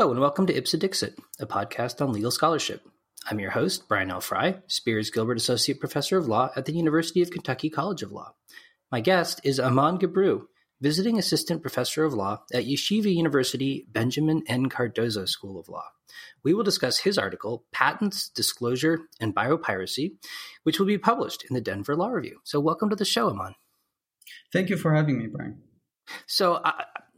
Hello, and welcome to Ipsa Dixit, a podcast on legal scholarship. I'm your host, Brian L. Fry, Spears Gilbert Associate Professor of Law at the University of Kentucky College of Law. My guest is Aman Gebru, Visiting Assistant Professor of Law at Yeshiva University Benjamin N. Cardozo School of Law. We will discuss his article, Patents, Disclosure, and Biopiracy, which will be published in the Denver Law Review. So welcome to the show, Aman. Thank you for having me, Brian. So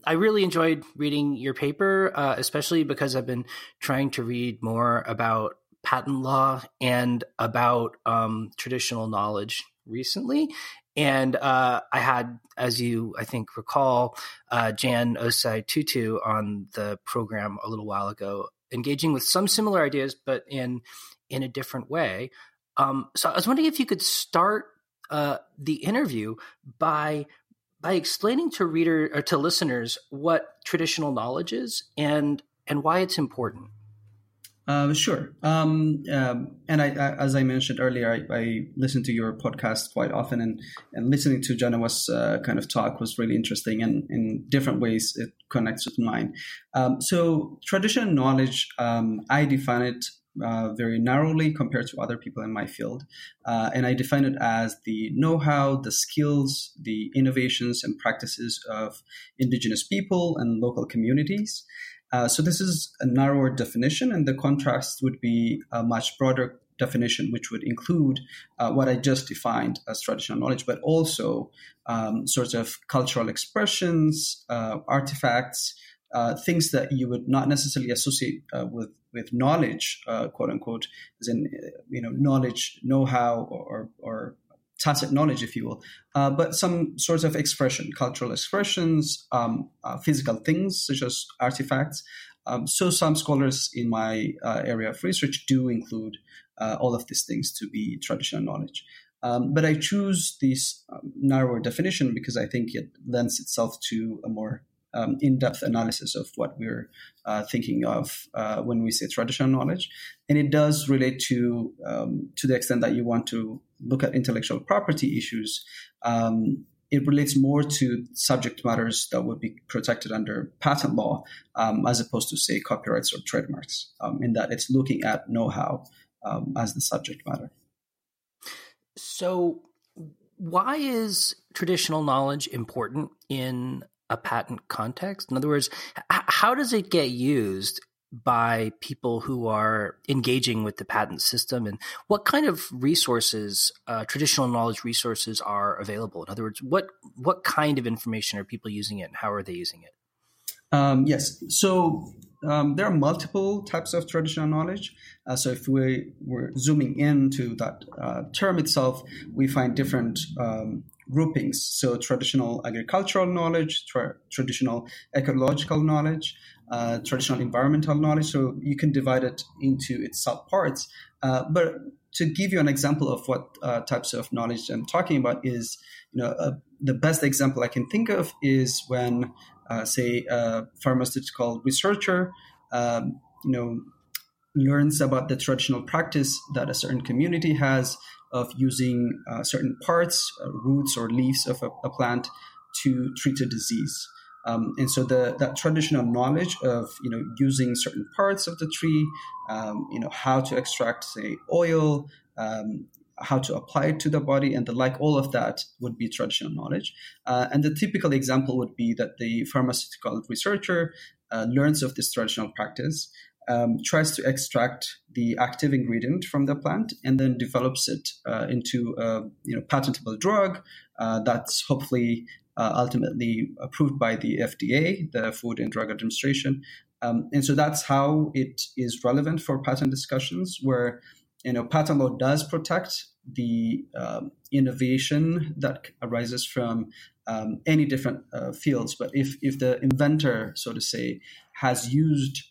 I really enjoyed reading your paper, especially because I've been trying to read more about patent law and about traditional knowledge recently. And I had, as you, I think, recall, Jan Osei Tutu on the program a little while ago, engaging with some similar ideas, but in a different way. So I was wondering if you could start the interview by explaining to reader or to listeners what traditional knowledge is and why it's important. Sure. And I, as I mentioned earlier, I listen to your podcast quite often, and listening to Janawa's kind of talk was really interesting, and in different ways it connects with mine. So traditional knowledge, I define it very narrowly compared to other people in my field. And I define it as the know-how, the skills, the innovations and practices of indigenous people and local communities. So this is a narrower definition, and the contrast would be a much broader definition, which would include what I just defined as traditional knowledge, but also sorts of cultural expressions, artifacts, things that you would not necessarily associate with knowledge, quote unquote, as in knowledge, know-how, or tacit knowledge, if you will, but some sorts of expression, cultural expressions, physical things such as artifacts. So some scholars in my area of research do include all of these things to be traditional knowledge. But I choose this narrower definition because I think it lends itself to a more in-depth analysis of what we're thinking of when we say traditional knowledge. And it does relate to the extent that you want to look at intellectual property issues. It relates more to subject matters that would be protected under patent law as opposed to, say, copyrights or trademarks, in that it's looking at know-how as the subject matter. So why is traditional knowledge important in a patent context? In other words, how does it get used by people who are engaging with the patent system, and what kind of resources, traditional knowledge resources, are available? In other words, what kind of information are people using it, and how are they using it? Yes. So there are multiple types of traditional knowledge. So if we're zooming into that term itself, we find different groupings. So traditional agricultural knowledge, traditional ecological knowledge, traditional environmental knowledge. So you can divide it into its subparts. But to give you an example of what types of knowledge I'm talking about is, the best example I can think of is when, say, a pharmaceutical researcher, learns about the traditional practice that a certain community has of using certain parts, roots or leaves of a plant to treat a disease. And so that traditional knowledge of, using certain parts of the tree, how to extract, say, oil, how to apply it to the body and the like, all of that would be traditional knowledge. And the typical example would be that the pharmaceutical researcher learns of this traditional practice, tries to extract the active ingredient from the plant, and then develops it into a patentable drug that's hopefully ultimately approved by the FDA, the Food and Drug Administration. And so that's how it is relevant for patent discussions, where patent law does protect the innovation that arises from any different fields. But if the inventor, so to say, has used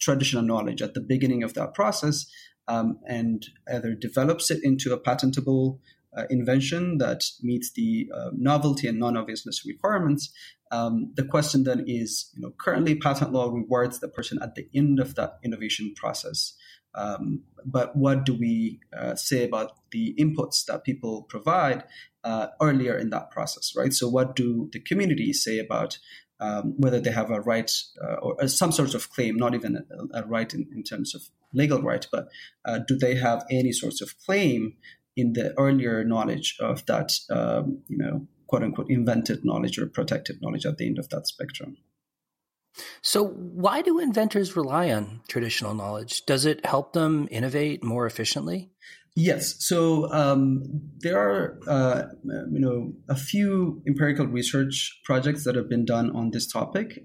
traditional knowledge at the beginning of that process and either develops it into a patentable invention that meets the novelty and non-obviousness requirements, the question then is, currently patent law rewards the person at the end of that innovation process. But what do we say about the inputs that people provide earlier in that process, right? So what do the community say about whether they have a right or some sort of claim, not even a right in terms of legal right, but do they have any sorts of claim in the earlier knowledge of that, quote unquote, invented knowledge or protected knowledge at the end of that spectrum. So why do inventors rely on traditional knowledge? Does it help them innovate more efficiently? Yes. So there are, a few empirical research projects that have been done on this topic.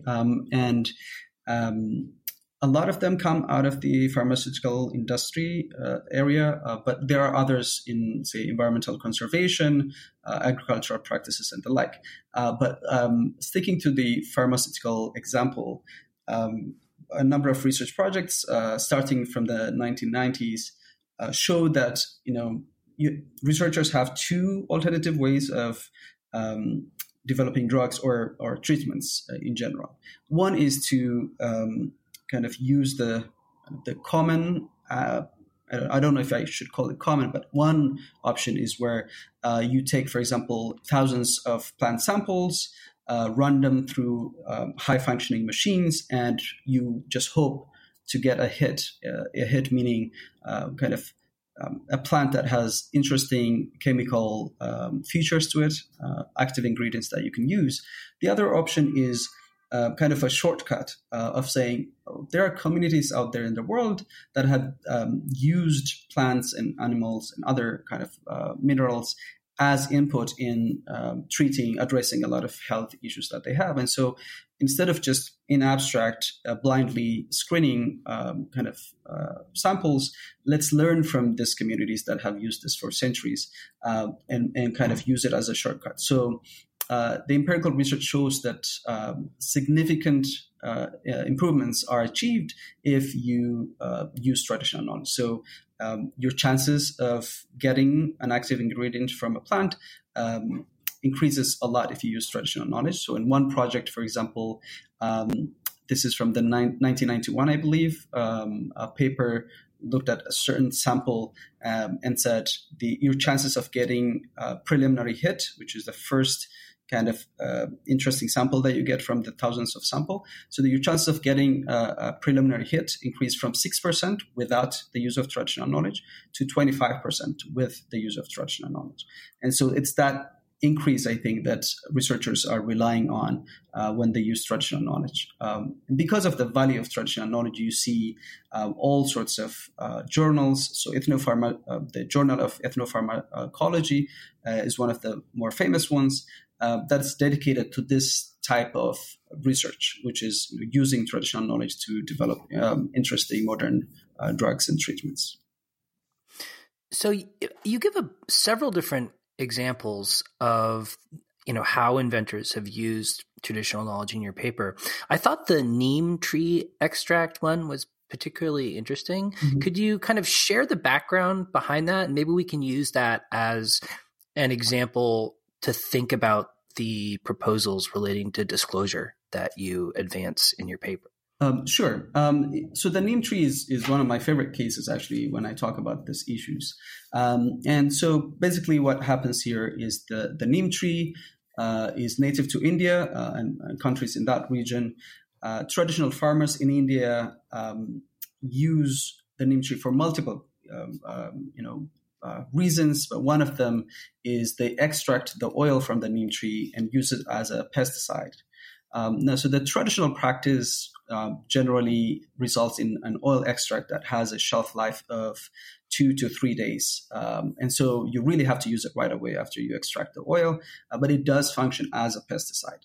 A lot of them come out of the pharmaceutical industry area, but there are others in, say, environmental conservation, agricultural practices, and the like. But sticking to the pharmaceutical example, a number of research projects, starting from the 1990s, show that researchers have two alternative ways of developing drugs or treatments in general. One is to kind of use the common, I don't know if I should call it common, but one option is where you take, for example, thousands of plant samples, run them through high-functioning machines, and you just hope to get a hit meaning a plant that has interesting chemical features to it, active ingredients that you can use. The other option is kind of a shortcut of saying there are communities out there in the world that have used plants and animals and other kind of minerals as input in addressing a lot of health issues that they have. And so instead of just in abstract blindly screening samples, let's learn from these communities that have used this for centuries and use it as a shortcut. So the empirical research shows that significant improvements are achieved if you use traditional knowledge. So your chances of getting an active ingredient from a plant increases a lot if you use traditional knowledge. So in one project, for example, this is from the 1991, I believe, a paper looked at a certain sample and said your chances of getting a preliminary hit, which is the first kind of interesting sample that you get from the thousands of sample. So your chances of getting a preliminary hit increased from 6% without the use of traditional knowledge to 25% with the use of traditional knowledge. And so it's that increase, I think, that researchers are relying on when they use traditional knowledge. Because of the value of traditional knowledge, you see all sorts of journals. So the Journal of Ethnopharmacology is one of the more famous ones that's dedicated to this type of research, which is using traditional knowledge to develop interesting modern drugs and treatments. So you give several different examples of how inventors have used traditional knowledge in your paper. I thought the neem tree extract one was particularly interesting. Mm-hmm. Could you kind of share the background behind that? Maybe we can use that as an example to think about the proposals relating to disclosure that you advance in your paper. Sure. So the neem tree is one of my favorite cases, actually, when I talk about these issues. And so basically what happens here is the neem tree is native to India and countries in that region. Traditional farmers in India use the neem tree for multiple reasons, but one of them is they extract the oil from the neem tree and use it as a pesticide. Now, so the traditional practice generally results in an oil extract that has a shelf life of 2 to 3 days. And so you really have to use it right away after you extract the oil, but it does function as a pesticide.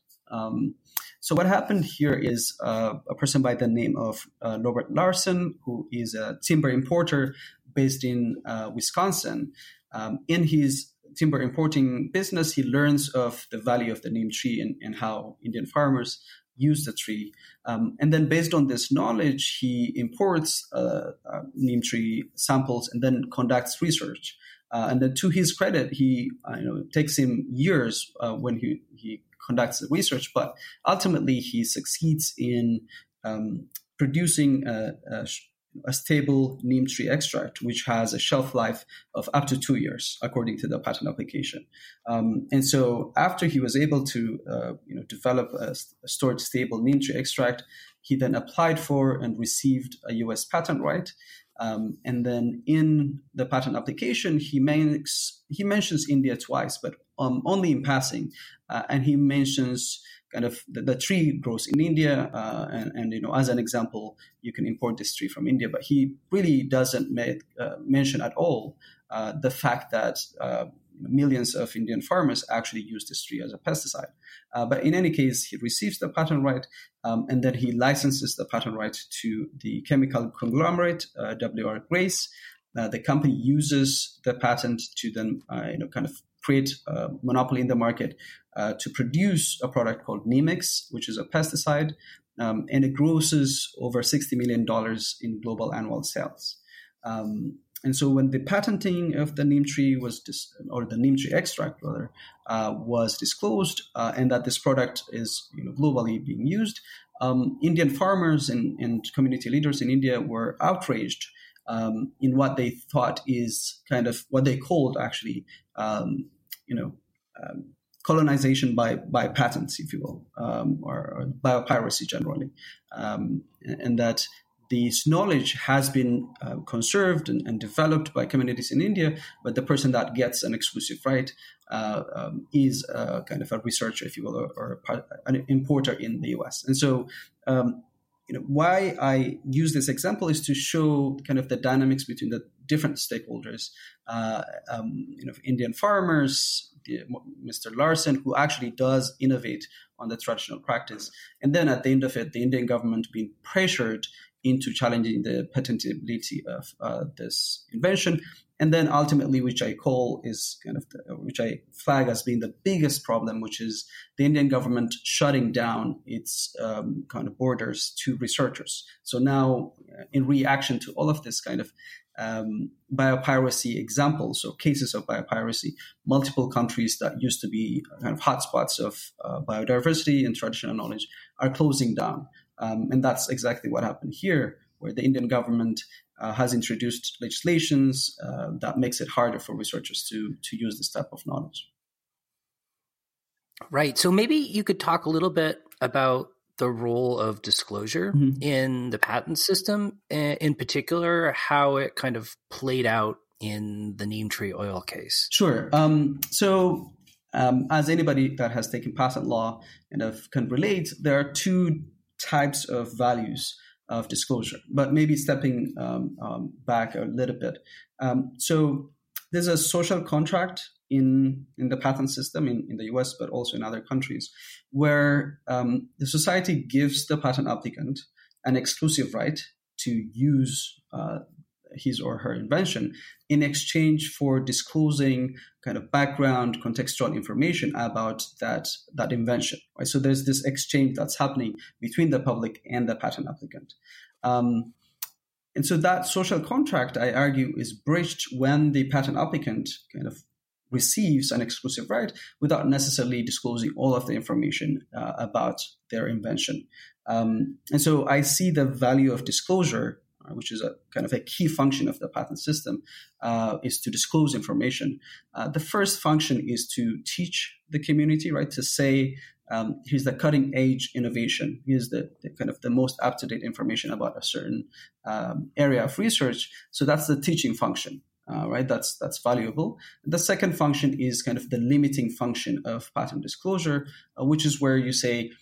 So what happened here is a person by the name of Robert Larson, who is a timber importer based in Wisconsin. In his timber importing business, he learns of the value of the neem tree and how Indian farmers use the tree. And then based on this knowledge, he imports neem tree samples and then conducts research. And then to his credit, it takes him years when he conducts the research, but ultimately he succeeds in producing a a stable neem tree extract, which has a shelf life of up to 2 years, according to the patent application. And so after he was able to develop a stored stable neem tree extract, he then applied for and received a U.S. patent right. And then in the patent application, he mentions India twice, but only in passing. And he mentions kind of the tree grows in India. And as an example, you can import this tree from India. But he really doesn't mention at all the fact that millions of Indian farmers actually use this tree as a pesticide. But in any case, he receives the patent right, and then he licenses the patent right to the chemical conglomerate, W.R. Grace. The company uses the patent to then create a monopoly in the market to produce a product called Neemix, which is a pesticide, and it grosses over $60 million in global annual sales. And so when the patenting of the neem tree the neem tree extract was disclosed, and that this product is globally being used, Indian farmers and community leaders in India were outraged in what they thought is kind of what they called actually, colonization by patents, if you will, or biopiracy generally, and that this knowledge has been conserved and developed by communities in India, but the person that gets an exclusive right is kind of a researcher, if you will, or an importer in the U.S. And so why I use this example is to show kind of the dynamics between the different stakeholders, Indian farmers, Mr. Larson, who actually does innovate on the traditional practice, and then at the end of it, the Indian government being pressured into challenging the patentability of this invention. And then ultimately, which I call is kind of, which I flag as being the biggest problem, which is the Indian government shutting down its kind of borders to researchers. So now in reaction to all of this kind of biopiracy examples or cases of biopiracy, multiple countries that used to be kind of hotspots of biodiversity and traditional knowledge are closing down. And that's exactly what happened here, where the Indian government has introduced legislations that makes it harder for researchers to use this type of knowledge. Right. So maybe you could talk a little bit about the role of disclosure mm-hmm. in the patent system, in particular, how it kind of played out in the neem tree oil case. Sure. So as anybody that has taken patent law can relate, there are two types of values of disclosure, but maybe stepping back a little bit. So there's a social contract in the patent system in the US, but also in other countries, where the society gives the patent applicant an exclusive right to use his or her invention in exchange for disclosing kind of background contextual information about that invention. Right? So there's this exchange that's happening between the public and the patent applicant. And so that social contract, I argue, is breached when the patent applicant kind of receives an exclusive right without necessarily disclosing all of the information about their invention. And so I see the value of disclosure, which is a kind of a key function of the patent system, is to disclose information. The first function is to teach the community, right, to say, here's the cutting edge innovation, here's the kind of the most up-to-date information about a certain area of research. So that's the teaching function, right? That's valuable. The second function is kind of the limiting function of patent disclosure, which is where you say,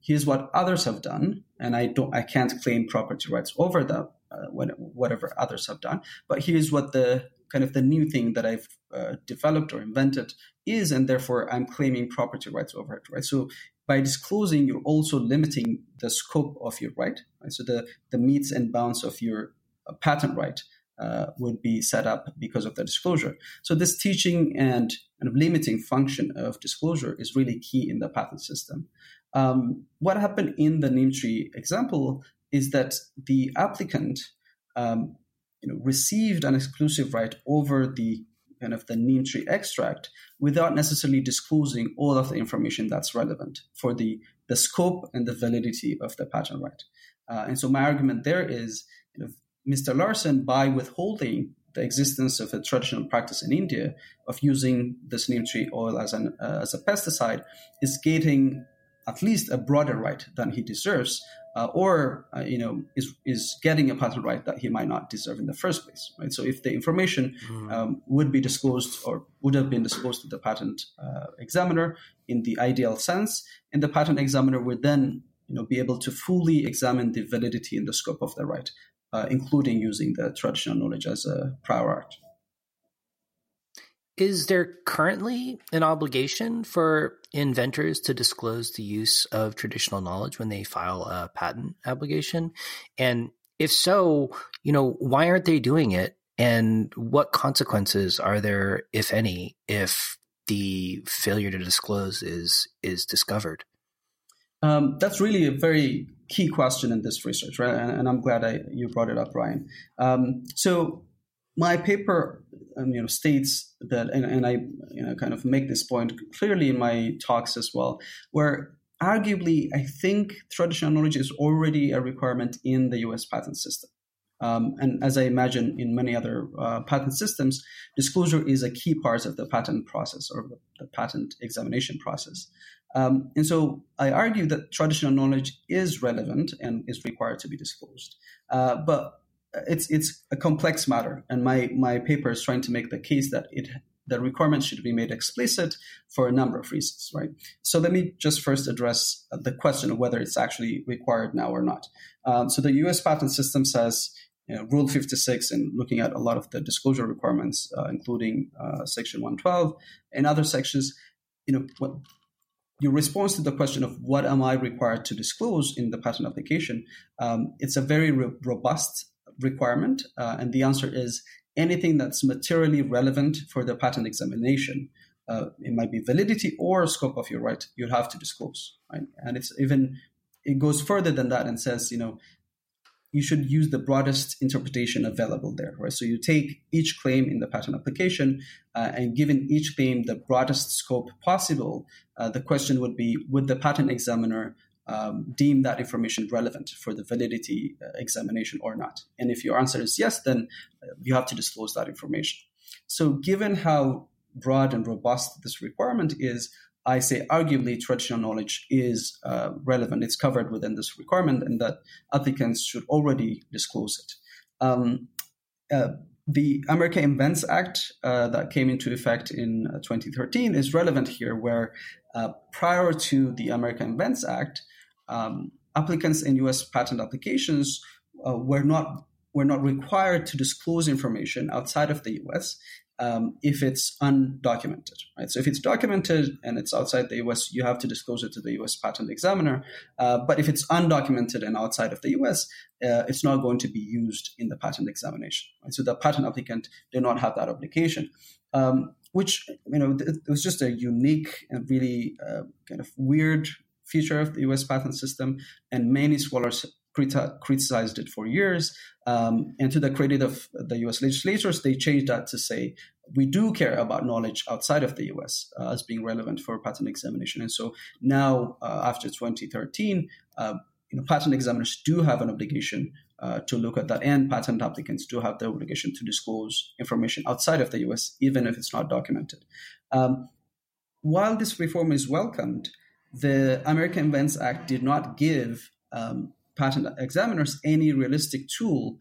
here's what others have done, and I can't claim property rights over them, whatever others have done. But here's what the kind of the new thing that I've developed or invented is, and therefore I'm claiming property rights over it. Right. So by disclosing, you're also limiting the scope of your right. Right? So the meets and bounds of your patent right would be set up because of the disclosure. So this teaching and kind of limiting function of disclosure is really key in the patent system. What happened in the neem tree example is that the applicant, received an exclusive right over the kind of the neem tree extract without necessarily disclosing all of the information that's relevant for the scope and the validity of the patent right. And so my argument there is Mr. Larson by withholding the existence of a traditional practice in India of using this neem tree oil as a pesticide is getting at least a broader right than he deserves, or is getting a patent right that he might not deserve in the first place, right? So if the information would be disclosed or would have been disclosed to the patent examiner in the ideal sense, and the patent examiner would then be able to fully examine the validity and the scope of the right, including using the traditional knowledge as a prior art. Is there currently an obligation for inventors to disclose the use of traditional knowledge when they file a patent application? And if so, why aren't they doing it? And what consequences are there, if any, if the failure to disclose is discovered? That's really a very key question in this research, right? And I'm glad you brought it up, Brian. So my paper, states that, and I, kind of make this point clearly in my talks as well, where arguably I think traditional knowledge is already a requirement in the U.S. patent system, and as I imagine in many other patent systems, disclosure is a key part of the patent process or the patent examination process. And so I argue that traditional knowledge is relevant and is required to be disclosed. But it's a complex matter. And my paper is trying to make the case that the requirement should be made explicit for a number of reasons, right? So let me just first address the question of whether it's actually required now or not. So the U.S. patent system says, Rule 56, and looking at a lot of the disclosure requirements, including Section 112 and other sections, your response to the question of what am I required to disclose in the patent application, it's a very robust requirement. And the answer is anything that's materially relevant for the patent examination. It might be validity or scope of your right, you'll have to disclose. Right? And it goes further than that and says, you should use the broadest interpretation available there, right? So you take each claim in the patent application and given each claim the broadest scope possible, the question would be, would the patent examiner deem that information relevant for the validity examination or not? And if your answer is yes, then you have to disclose that information. So given how broad and robust this requirement is, I say arguably traditional knowledge is relevant. It's covered within this requirement and that applicants should already disclose it. The America Invents Act that came into effect in 2013 is relevant here, where prior to the America Invents Act, applicants in U.S. patent applications were not required to disclose information outside of the U.S., if it's undocumented, right? So if it's documented and it's outside the U.S., you have to disclose it to the U.S. patent examiner. But if it's undocumented and outside of the U.S., it's not going to be used in the patent examination, right? So the patent applicant did not have that obligation, which, it was just a unique and really kind of weird feature of the U.S. patent system. And many scholars criticized it for years. And to the credit of the U.S. legislators, they changed that to say, we do care about knowledge outside of the U.S. As being relevant for patent examination. And so now, after 2013, patent examiners do have an obligation to look at that, and patent applicants do have the obligation to disclose information outside of the U.S., even if it's not documented. While this reform is welcomed, the America Invents Act did not give patent examiners any realistic tool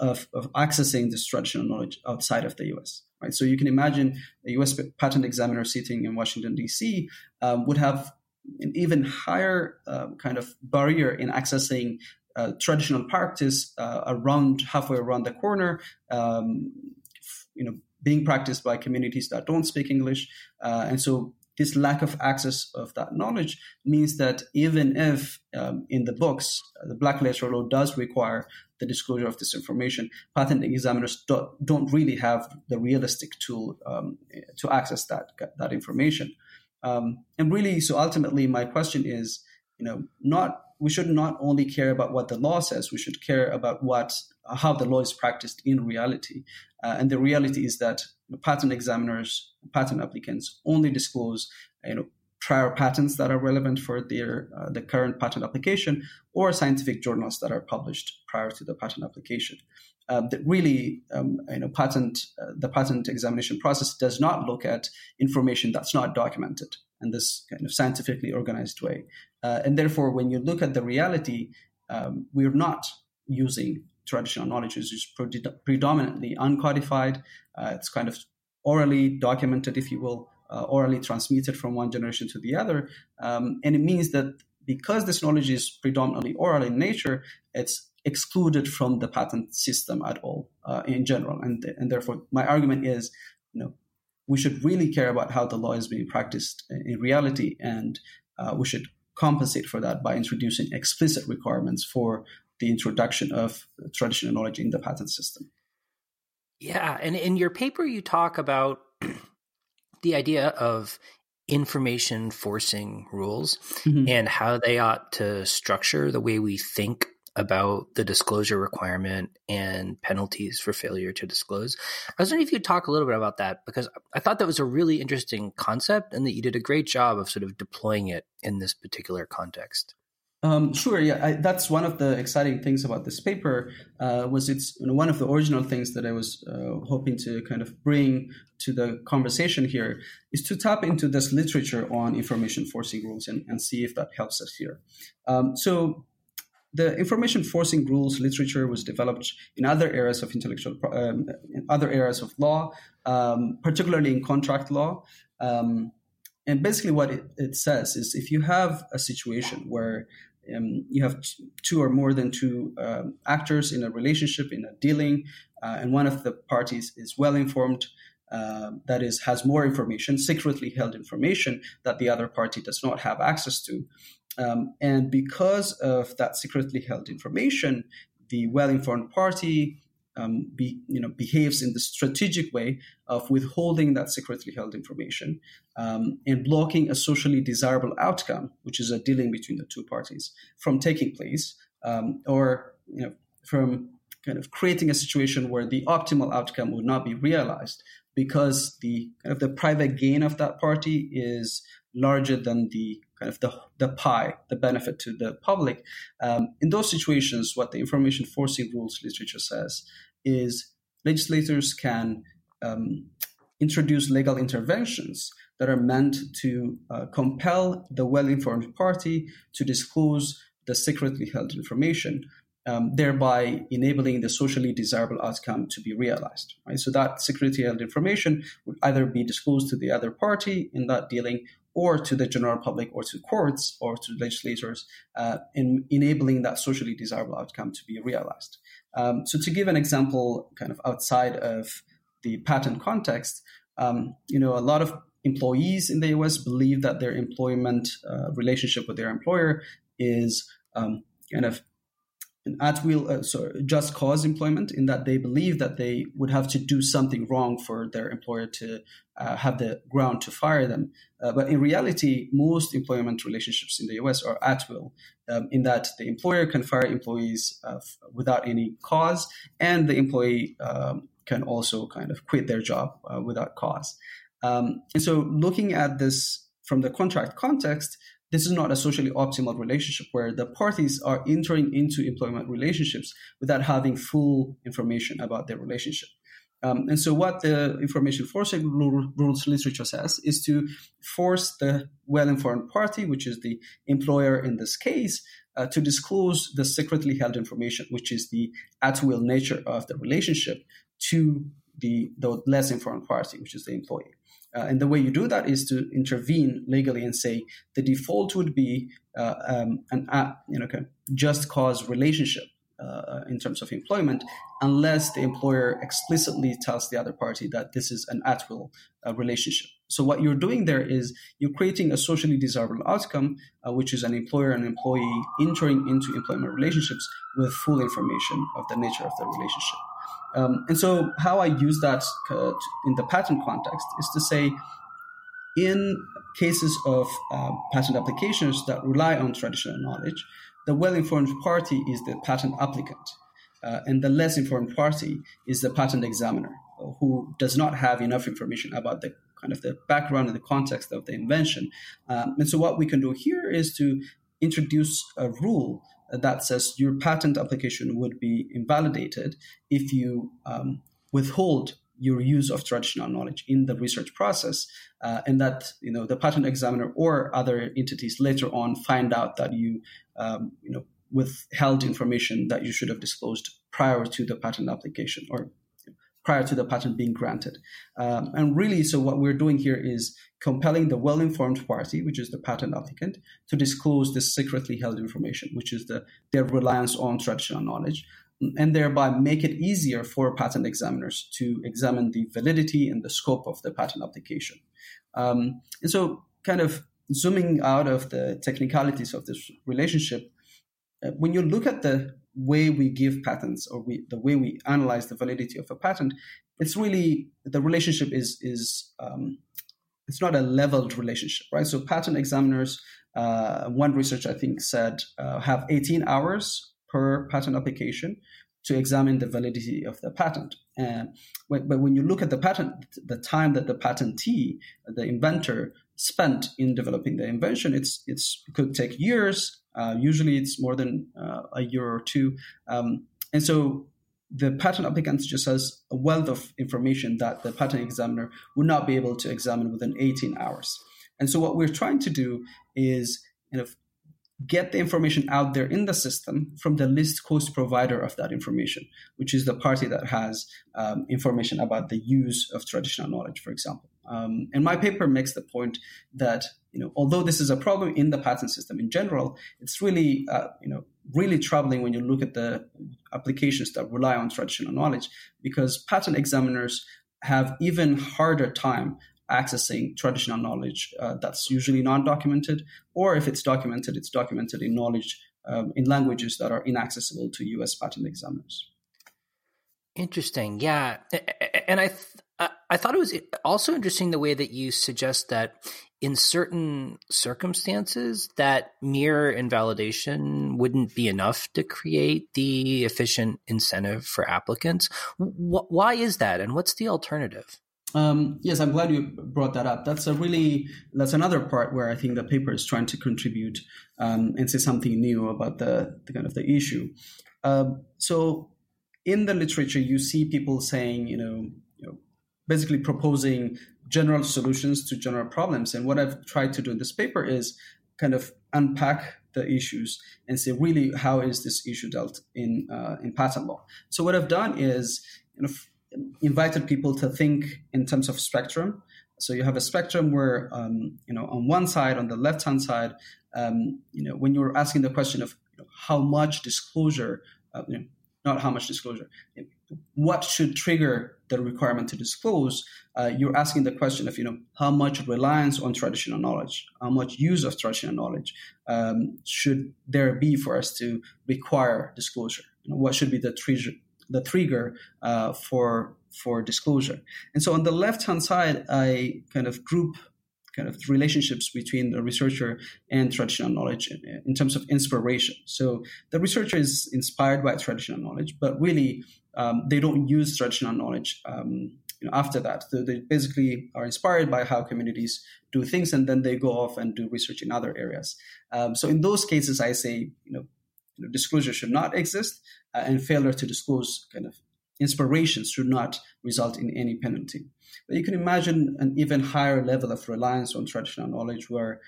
of accessing this traditional knowledge outside of the U.S., right? So you can imagine a U.S. patent examiner sitting in Washington, D.C. Would have an even higher kind of barrier in accessing traditional practice around halfway around the corner, being practiced by communities that don't speak English. And so this lack of access of that knowledge means that even if in the books, the black letter law does require the disclosure of this information, patent examiners don't really have the realistic tool to access that information. And really, so ultimately my question is, we should not only care about what the law says, we should care about how the law is practiced in reality. And the reality is that patent examiners, patent applicants only disclose prior patents that are relevant for their the current patent application, or scientific journals that are published prior to the patent application. The patent examination process does not look at information that's not documented in this kind of scientifically organized way. And therefore, when you look at the reality, we're not using traditional knowledge. It's just predominantly uncodified. It's kind of orally documented, if you will, orally transmitted from one generation to the other. And it means that because this knowledge is predominantly oral in nature, it's excluded from the patent system at all in general. And therefore, my argument is, we should really care about how the law is being practiced in reality, and we should compensate for that by introducing explicit requirements for the introduction of traditional knowledge in the patent system. Yeah, and in your paper, you talk about the idea of information forcing rules and how they ought to structure the way we think about the disclosure requirement and penalties for failure to disclose. I was wondering if you'd talk a little bit about that, because I thought that was a really interesting concept and that you did a great job of sort of deploying it in this particular context. Sure. Yeah. That's one of the exciting things about this paper was it's one of the original things that I was hoping to kind of bring to the conversation here is to tap into this literature on information forcing rules and see if that helps us here. So the information forcing rules literature was developed in other areas of law, particularly in contract law. And basically what it says is if you have a situation where you have two or more than two actors in a relationship, in a dealing, and one of the parties is well-informed, that is, has more information, secretly held information that the other party does not have access to. And because of that secretly held information, the well-informed party behaves in the strategic way of withholding that secretly held information and blocking a socially desirable outcome, which is a dealing between the two parties, from taking place, or from kind of creating a situation where the optimal outcome would not be realized because the kind of the private gain of that party is larger than the kind of the pie, the benefit to the public. In those situations, what the information forcing rules literature says is legislators can introduce legal interventions that are meant to compel the well-informed party to disclose the secretly held information, thereby enabling the socially desirable outcome to be realized. Right? So that secretly held information would either be disclosed to the other party in that dealing or to the general public or to courts or to legislators in enabling that socially desirable outcome to be realized. So to give an example kind of outside of the patent context, a lot of employees in the U.S. believe that their employment relationship with their employer is kind of an at-will, just cause employment, in that they believe that they would have to do something wrong for their employer to have the ground to fire them. But in reality, most employment relationships in the U.S. are at-will, in that the employer can fire employees without any cause, and the employee can also kind of quit their job without cause. And so looking at this from the contract context, this is not a socially optimal relationship where the parties are entering into employment relationships without having full information about their relationship. And so what the information forcing rules literature says is to force the well-informed party, which is the employer in this case, to disclose the secretly held information, which is the at-will nature of the relationship, to the less informed party, which is the employee. And the way you do that is to intervene legally and say the default would be just cause relationship in terms of employment, unless the employer explicitly tells the other party that this is an at-will relationship. So what you're doing there is you're creating a socially desirable outcome, which is an employer and employee entering into employment relationships with full information of the nature of the relationship. And so how I use that in the patent context is to say in cases of patent applications that rely on traditional knowledge, the well-informed party is the patent applicant, and the less informed party is the patent examiner, who does not have enough information about the kind of the background and the context of the invention. And so what we can do here is to introduce a rule that says your patent application would be invalidated if you withhold your use of traditional knowledge in the research process, and that the patent examiner or other entities later on find out that you withheld information that you should have disclosed prior to the patent application or prior to the patent being granted. And really, so what we're doing here is compelling the well-informed party, which is the patent applicant, to disclose this secretly held information, which is their reliance on traditional knowledge, and thereby make it easier for patent examiners to examine the validity and the scope of the patent application. And so kind of zooming out of the technicalities of this relationship, when you look at the way we give patents or the way we analyze the validity of a patent, it's really the relationship is it's not a leveled relationship, right? So patent examiners, one research I think said, have 18 hours per patent application to examine the validity of the patent. But when you look at the patent, the time that the patentee, the inventor, spent in developing the invention, it could take years. Usually it's more than a year or two. And so the patent applicant just has a wealth of information that the patent examiner would not be able to examine within 18 hours. And so what we're trying to do is get the information out there in the system from the least cost provider of that information, which is the party that has information about the use of traditional knowledge, for example. And my paper makes the point that, although this is a problem in the patent system in general, it's really, really troubling when you look at the applications that rely on traditional knowledge, because patent examiners have even harder time accessing traditional knowledge that's usually non-documented, or if it's documented in knowledge in languages that are inaccessible to U.S. patent examiners. Interesting, yeah. And I thought it was also interesting the way that you suggest that in certain circumstances that mere invalidation wouldn't be enough to create the efficient incentive for applicants. Why is that, and what's the alternative? Yes, I'm glad you brought that up. That's another part where I think the paper is trying to contribute and say something new about the kind of the issue. So in the literature, you see people saying, basically proposing general solutions to general problems. And what I've tried to do in this paper is kind of unpack the issues and say, really, how is this issue dealt in patent law? So what I've done is invited people to think in terms of spectrum. So you have a spectrum where, on one side, on the left-hand side, when you're asking the question of how much disclosure, not how much disclosure, what should trigger the requirement to disclose, you're asking the question of, how much reliance on traditional knowledge, how much use of traditional knowledge should there be for us to require disclosure? What should be the trigger for disclosure. And so on the left-hand side, I kind of group relationships between the researcher and traditional knowledge in terms of inspiration. So the researcher is inspired by traditional knowledge, but really they don't use traditional knowledge after that. So they basically are inspired by how communities do things, and then they go off and do research in other areas. So in those cases, I say, disclosure should not exist, and failure to disclose inspirations should not result in any penalty. But you can imagine an even higher level of reliance on traditional knowledge where,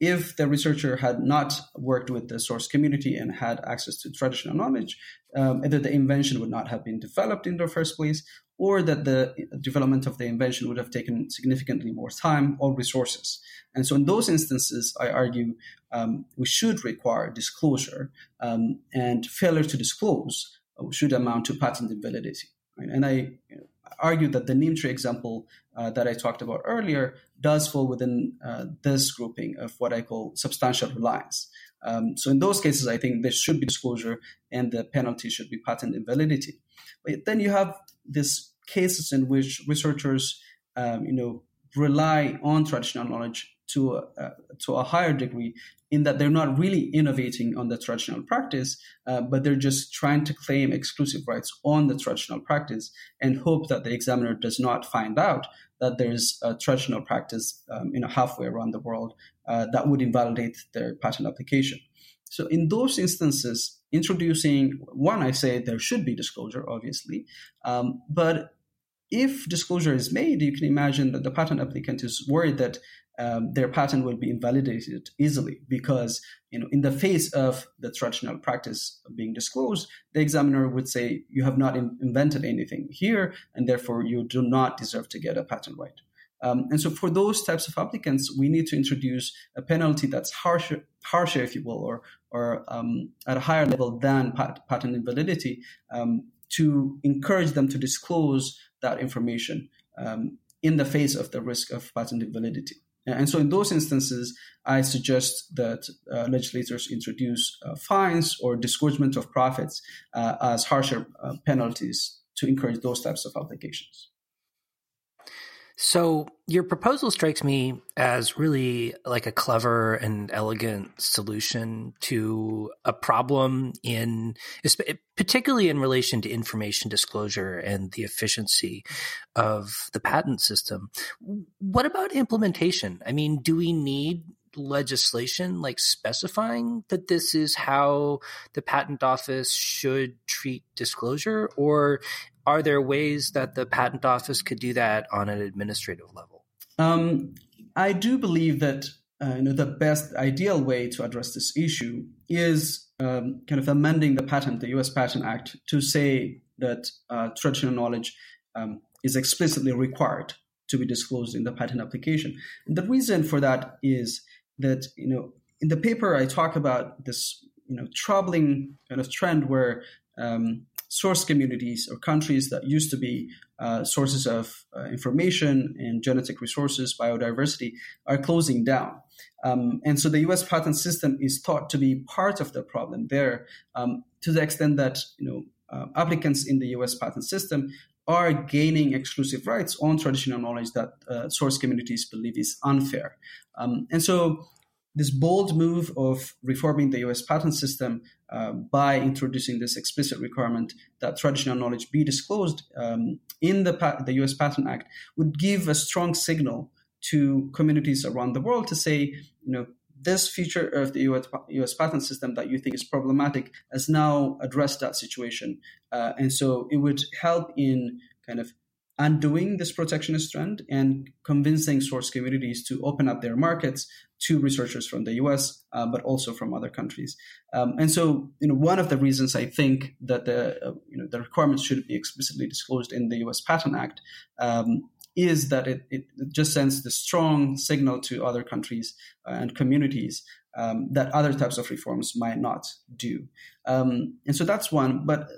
if the researcher had not worked with the source community and had access to traditional knowledge, either the invention would not have been developed in the first place, or that the development of the invention would have taken significantly more time or resources. And so in those instances, I argue we should require disclosure, and failure to disclose should amount to patent invalidity. Right? And I argue that the Neemix example that I talked about earlier does fall within this grouping of what I call substantial reliance. So in those cases, I think there should be disclosure and the penalty should be patent invalidity. But then you have these cases in which researchers, rely on traditional knowledge to a higher degree, in that they're not really innovating on the traditional practice, but they're just trying to claim exclusive rights on the traditional practice and hope that the examiner does not find out that there's a traditional practice halfway around the world that would invalidate their patent application. So in those instances, introducing, one, I say there should be disclosure, obviously, but if disclosure is made, you can imagine that the patent applicant is worried that their patent will be invalidated easily because, in the face of the traditional practice being disclosed, the examiner would say, you have not invented anything here, and therefore you do not deserve to get a patent right. And so for those types of applicants, we need to introduce a penalty that's harsher, if you will, or at a higher level than patent invalidity, to encourage them to disclose that information in the face of the risk of patent invalidity. And so in those instances, I suggest that legislators introduce fines or discouragement of profits as harsher penalties to encourage those types of applications. So your proposal strikes me as really like a clever and elegant solution to a problem, particularly in relation to information disclosure and the efficiency of the patent system. What about implementation? I mean, do we need legislation like specifying that this is how the patent office should treat disclosure, or are there ways that the patent office could do that on an administrative level? I do believe that the best ideal way to address this issue is amending the U.S. Patent Act, to say that traditional knowledge is explicitly required to be disclosed in the patent application. And the reason for that is that, in the paper I talk about this, troubling kind of trend where source communities or countries that used to be sources of information and genetic resources, biodiversity, are closing down. And so the U.S. patent system is thought to be part of the problem there, to the extent that applicants in the U.S. patent system are gaining exclusive rights on traditional knowledge that source communities believe is unfair. And so this bold move of reforming the U.S. patent system by introducing this explicit requirement that traditional knowledge be disclosed in the U.S. Patent Act would give a strong signal to communities around the world to say, this feature of the U.S. patent system that you think is problematic has now addressed that situation. And so it would help in undoing this protectionist trend and convincing source communities to open up their markets to researchers from the U.S., but also from other countries. And so, one of the reasons I think that the requirements should be explicitly disclosed in the U.S. Patent Act is that it just sends the strong signal to other countries and communities that other types of reforms might not do. And so that's one. But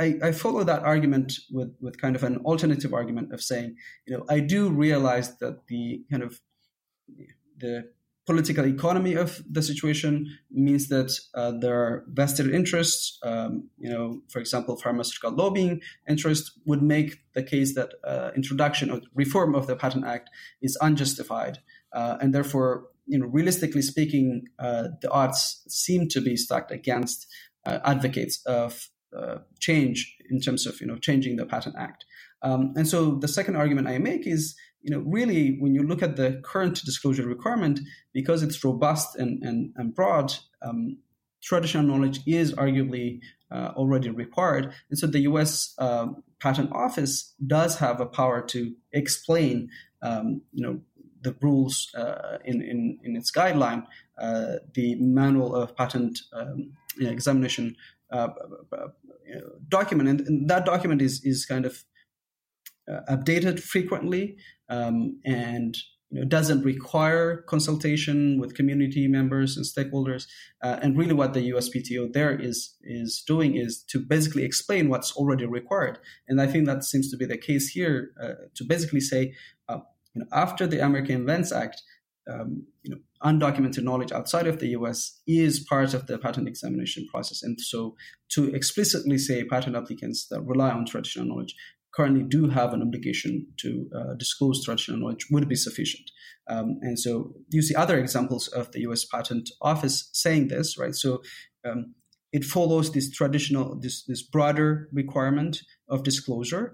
I follow that argument with kind of an alternative argument of saying, I do realize that the political economy of the situation means that there are vested interests, for example, pharmaceutical lobbying interest would make the case that introduction or reform of the Patent Act is unjustified. And therefore, realistically speaking, the odds seem to be stacked against advocates of change in terms of, changing the Patent Act. And so the second argument I make is, really, when you look at the current disclosure requirement, because it's robust and broad, traditional knowledge is arguably already required. And so the U.S. Patent Office does have a power to explain, the rules in its guideline, the manual of patent examination document. And that document is kind of updated frequently, and doesn't require consultation with community members and stakeholders. And really what the USPTO there is doing is to basically explain what's already required. And I think that seems to be the case here, to basically say, after the America Invents Act, undocumented knowledge outside of the U.S. is part of the patent examination process. And so to explicitly say patent applicants that rely on traditional knowledge currently do have an obligation to disclose traditional knowledge would be sufficient. And so you see other examples of the U.S. Patent Office saying this, right? So it follows this traditional, this broader requirement of disclosure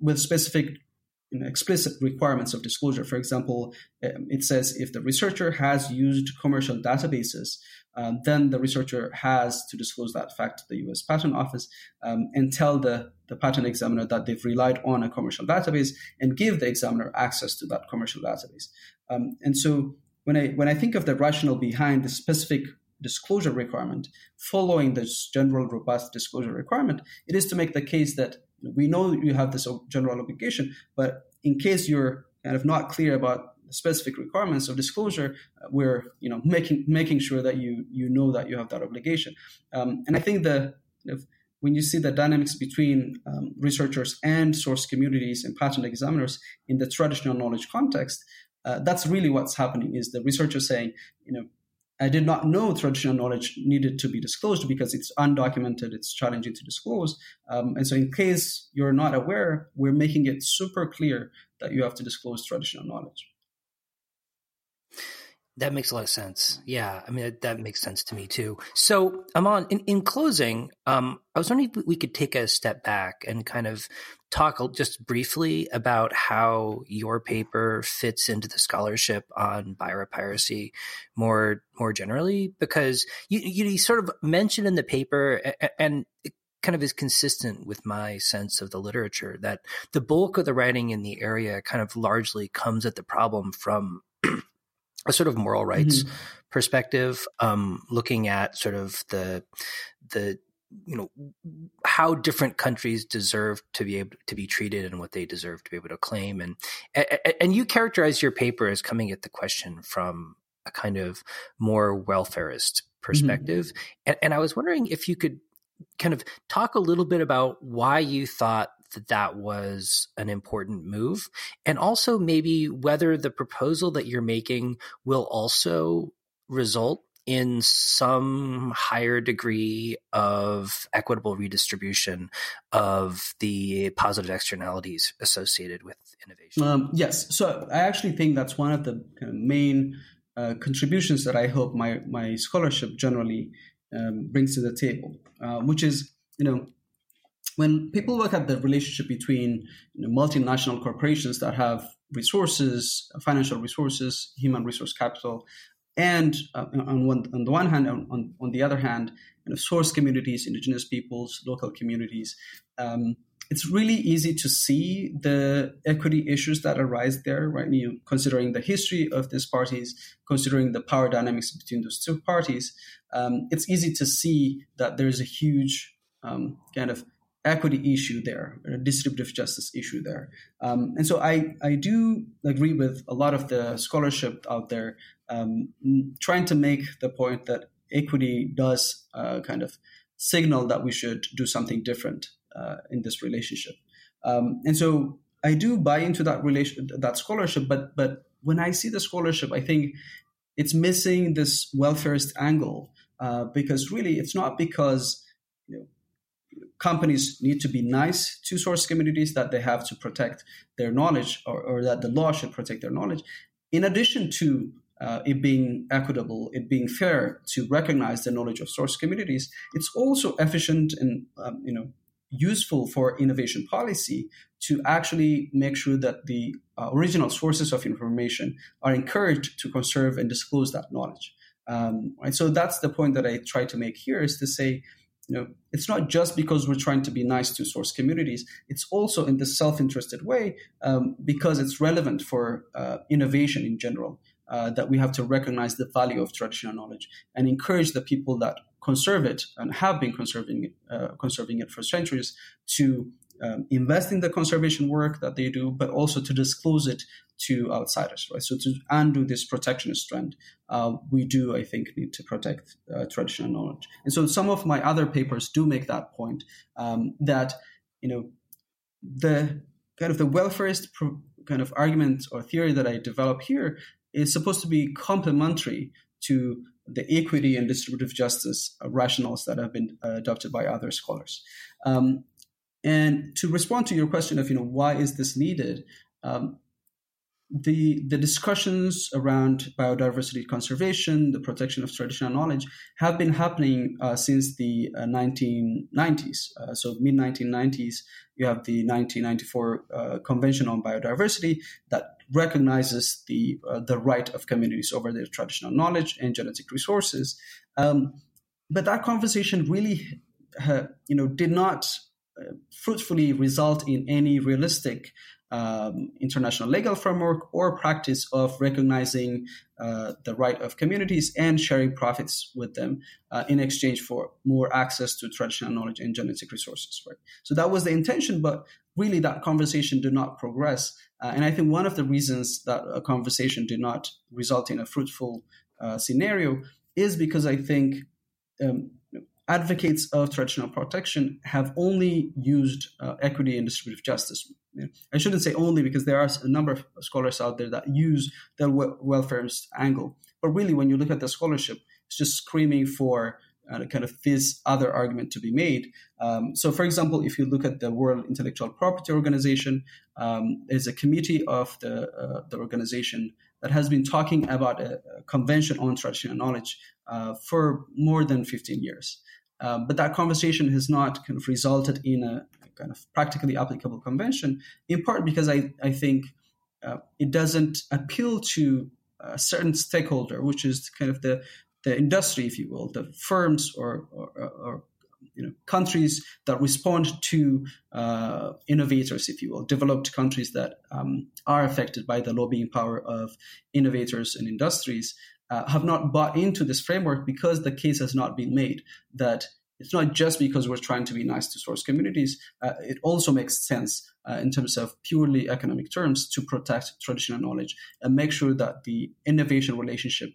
with specific explicit requirements of disclosure. For example, it says if the researcher has used commercial databases, then the researcher has to disclose that fact to the U.S. Patent Office and tell the patent examiner that they've relied on a commercial database and give the examiner access to that commercial database. And so when I think of the rationale behind the specific disclosure requirement following this general robust disclosure requirement, it is to make the case that we know you have this general obligation, but in case you're kind of not clear about the specific requirements of disclosure, we're making sure that you know that you have that obligation. And I think when you see the dynamics between researchers and source communities and patent examiners in the traditional knowledge context, that's really what's happening is the researcher saying, I did not know traditional knowledge needed to be disclosed because it's undocumented, it's challenging to disclose. And so in case you're not aware, we're making it super clear that you have to disclose traditional knowledge. That makes a lot of sense. Yeah, I mean, that makes sense to me too. So Aman, in closing, I was wondering if we could take a step back and kind of talk just briefly about how your paper fits into the scholarship on biopiracy more generally, because you sort of mentioned in the paper, and it kind of is consistent with my sense of the literature, that the bulk of the writing in the area kind of largely comes at the problem from a sort of moral rights mm-hmm. perspective, looking at sort of the how different countries deserve to be able to be treated and what they deserve to be able to claim. And you characterize your paper as coming at the question from a kind of more welfarist perspective. Mm-hmm. And I was wondering if you could kind of talk a little bit about why you thought that was an important move, and also maybe whether the proposal that you're making will also result in some higher degree of equitable redistribution of the positive externalities associated with innovation. Yes. So I actually think that's one of the main contributions that I hope my scholarship generally brings to the table, which is, when people look at the relationship between multinational corporations that have resources, financial resources, human resource capital, and on the one hand, on the other hand, source communities, indigenous peoples, local communities, it's really easy to see the equity issues that arise there, right? Considering the history of these parties, considering the power dynamics between those two parties, it's easy to see that there's a huge kind of equity issue there, a distributive justice issue there. And so I do agree with a lot of the scholarship out there trying to make the point that equity does kind of signal that we should do something different in this relationship. And so I do buy into that scholarship, but when I see the scholarship, I think it's missing this welfarist angle because really it's not because companies need to be nice to source communities that they have to protect their knowledge or that the law should protect their knowledge. In addition to it being equitable, it being fair to recognize the knowledge of source communities, it's also efficient and useful for innovation policy to actually make sure that the original sources of information are encouraged to conserve and disclose that knowledge. And so that's the point that I try to make here is to say, it's not just because we're trying to be nice to source communities. It's also in the self-interested way because it's relevant for innovation in general that we have to recognize the value of traditional knowledge and encourage the people that conserve it and have been conserving it for centuries to invest in the conservation work that they do, but also to disclose it to outsiders, right? So to undo this protectionist trend, we do, I think, need to protect traditional knowledge. And so some of my other papers do make that point that, the kind of the welfarist kind of argument or theory that I develop here is supposed to be complementary to the equity and distributive justice rationales that have been adopted by other scholars. And to respond to your question of, why is this needed? The discussions around biodiversity conservation, the protection of traditional knowledge, have been happening since the 1990s. So mid-1990s, you have the 1994 Convention on Biodiversity that recognizes the right of communities over their traditional knowledge and genetic resources. But that conversation really, did not fruitfully result in any realistic international legal framework or practice of recognizing the right of communities and sharing profits with them in exchange for more access to traditional knowledge and genetic resources. Right? So that was the intention, but really that conversation did not progress. And I think one of the reasons that a conversation did not result in a fruitful scenario is because I think advocates of traditional protection have only used equity and distributive justice. I shouldn't say only, because there are a number of scholars out there that use the welfareist angle. But really, when you look at the scholarship, it's just screaming for kind of this other argument to be made. So, for example, if you look at the World Intellectual Property Organization, there's a committee of the organization that has been talking about a convention on traditional knowledge for more than 15 years. But that conversation has not kind of resulted in a kind of practically applicable convention, in part because I think it doesn't appeal to a certain stakeholder, which is kind of the industry, if you will, the firms or countries that respond to innovators, if you will, developed countries that are affected by the lobbying power of innovators and industries have not bought into this framework because the case has not been made that it's not just because we're trying to be nice to source communities. It also makes sense in terms of purely economic terms to protect traditional knowledge and make sure that the innovation relationship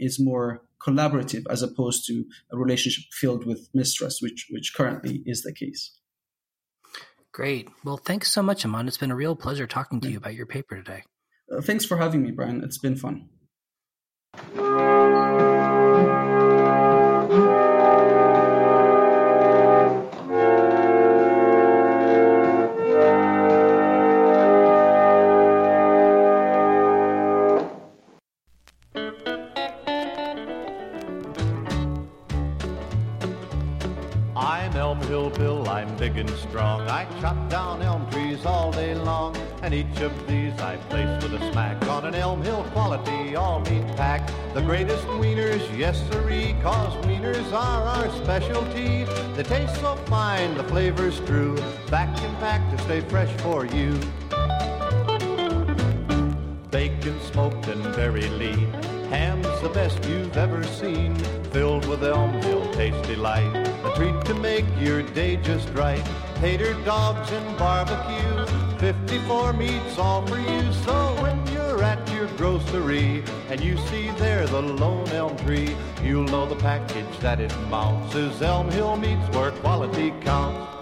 is more collaborative as opposed to a relationship filled with mistrust, which currently is the case. Great. Well, thanks so much, Aman. It's been a real pleasure talking to you about your paper today. Thanks for having me, Brian. It's been fun. Strong. I chop down elm trees all day long, and each of these I place with a smack on an Elm Hill quality all meat pack. The greatest wieners, yes siree, cause wieners are our specialty. They taste so fine, the flavor's true, vacuum packed to stay fresh for you. Bacon smoked and very lean, ham's the best you've ever seen, filled with Elm Hill tasty light. A treat to make your day just right. Tater dogs and barbecue, 54 meats all for you. So when you're at your grocery and you see there the lone elm tree, you'll know the package that it mounts is Elm Hill meats where quality counts.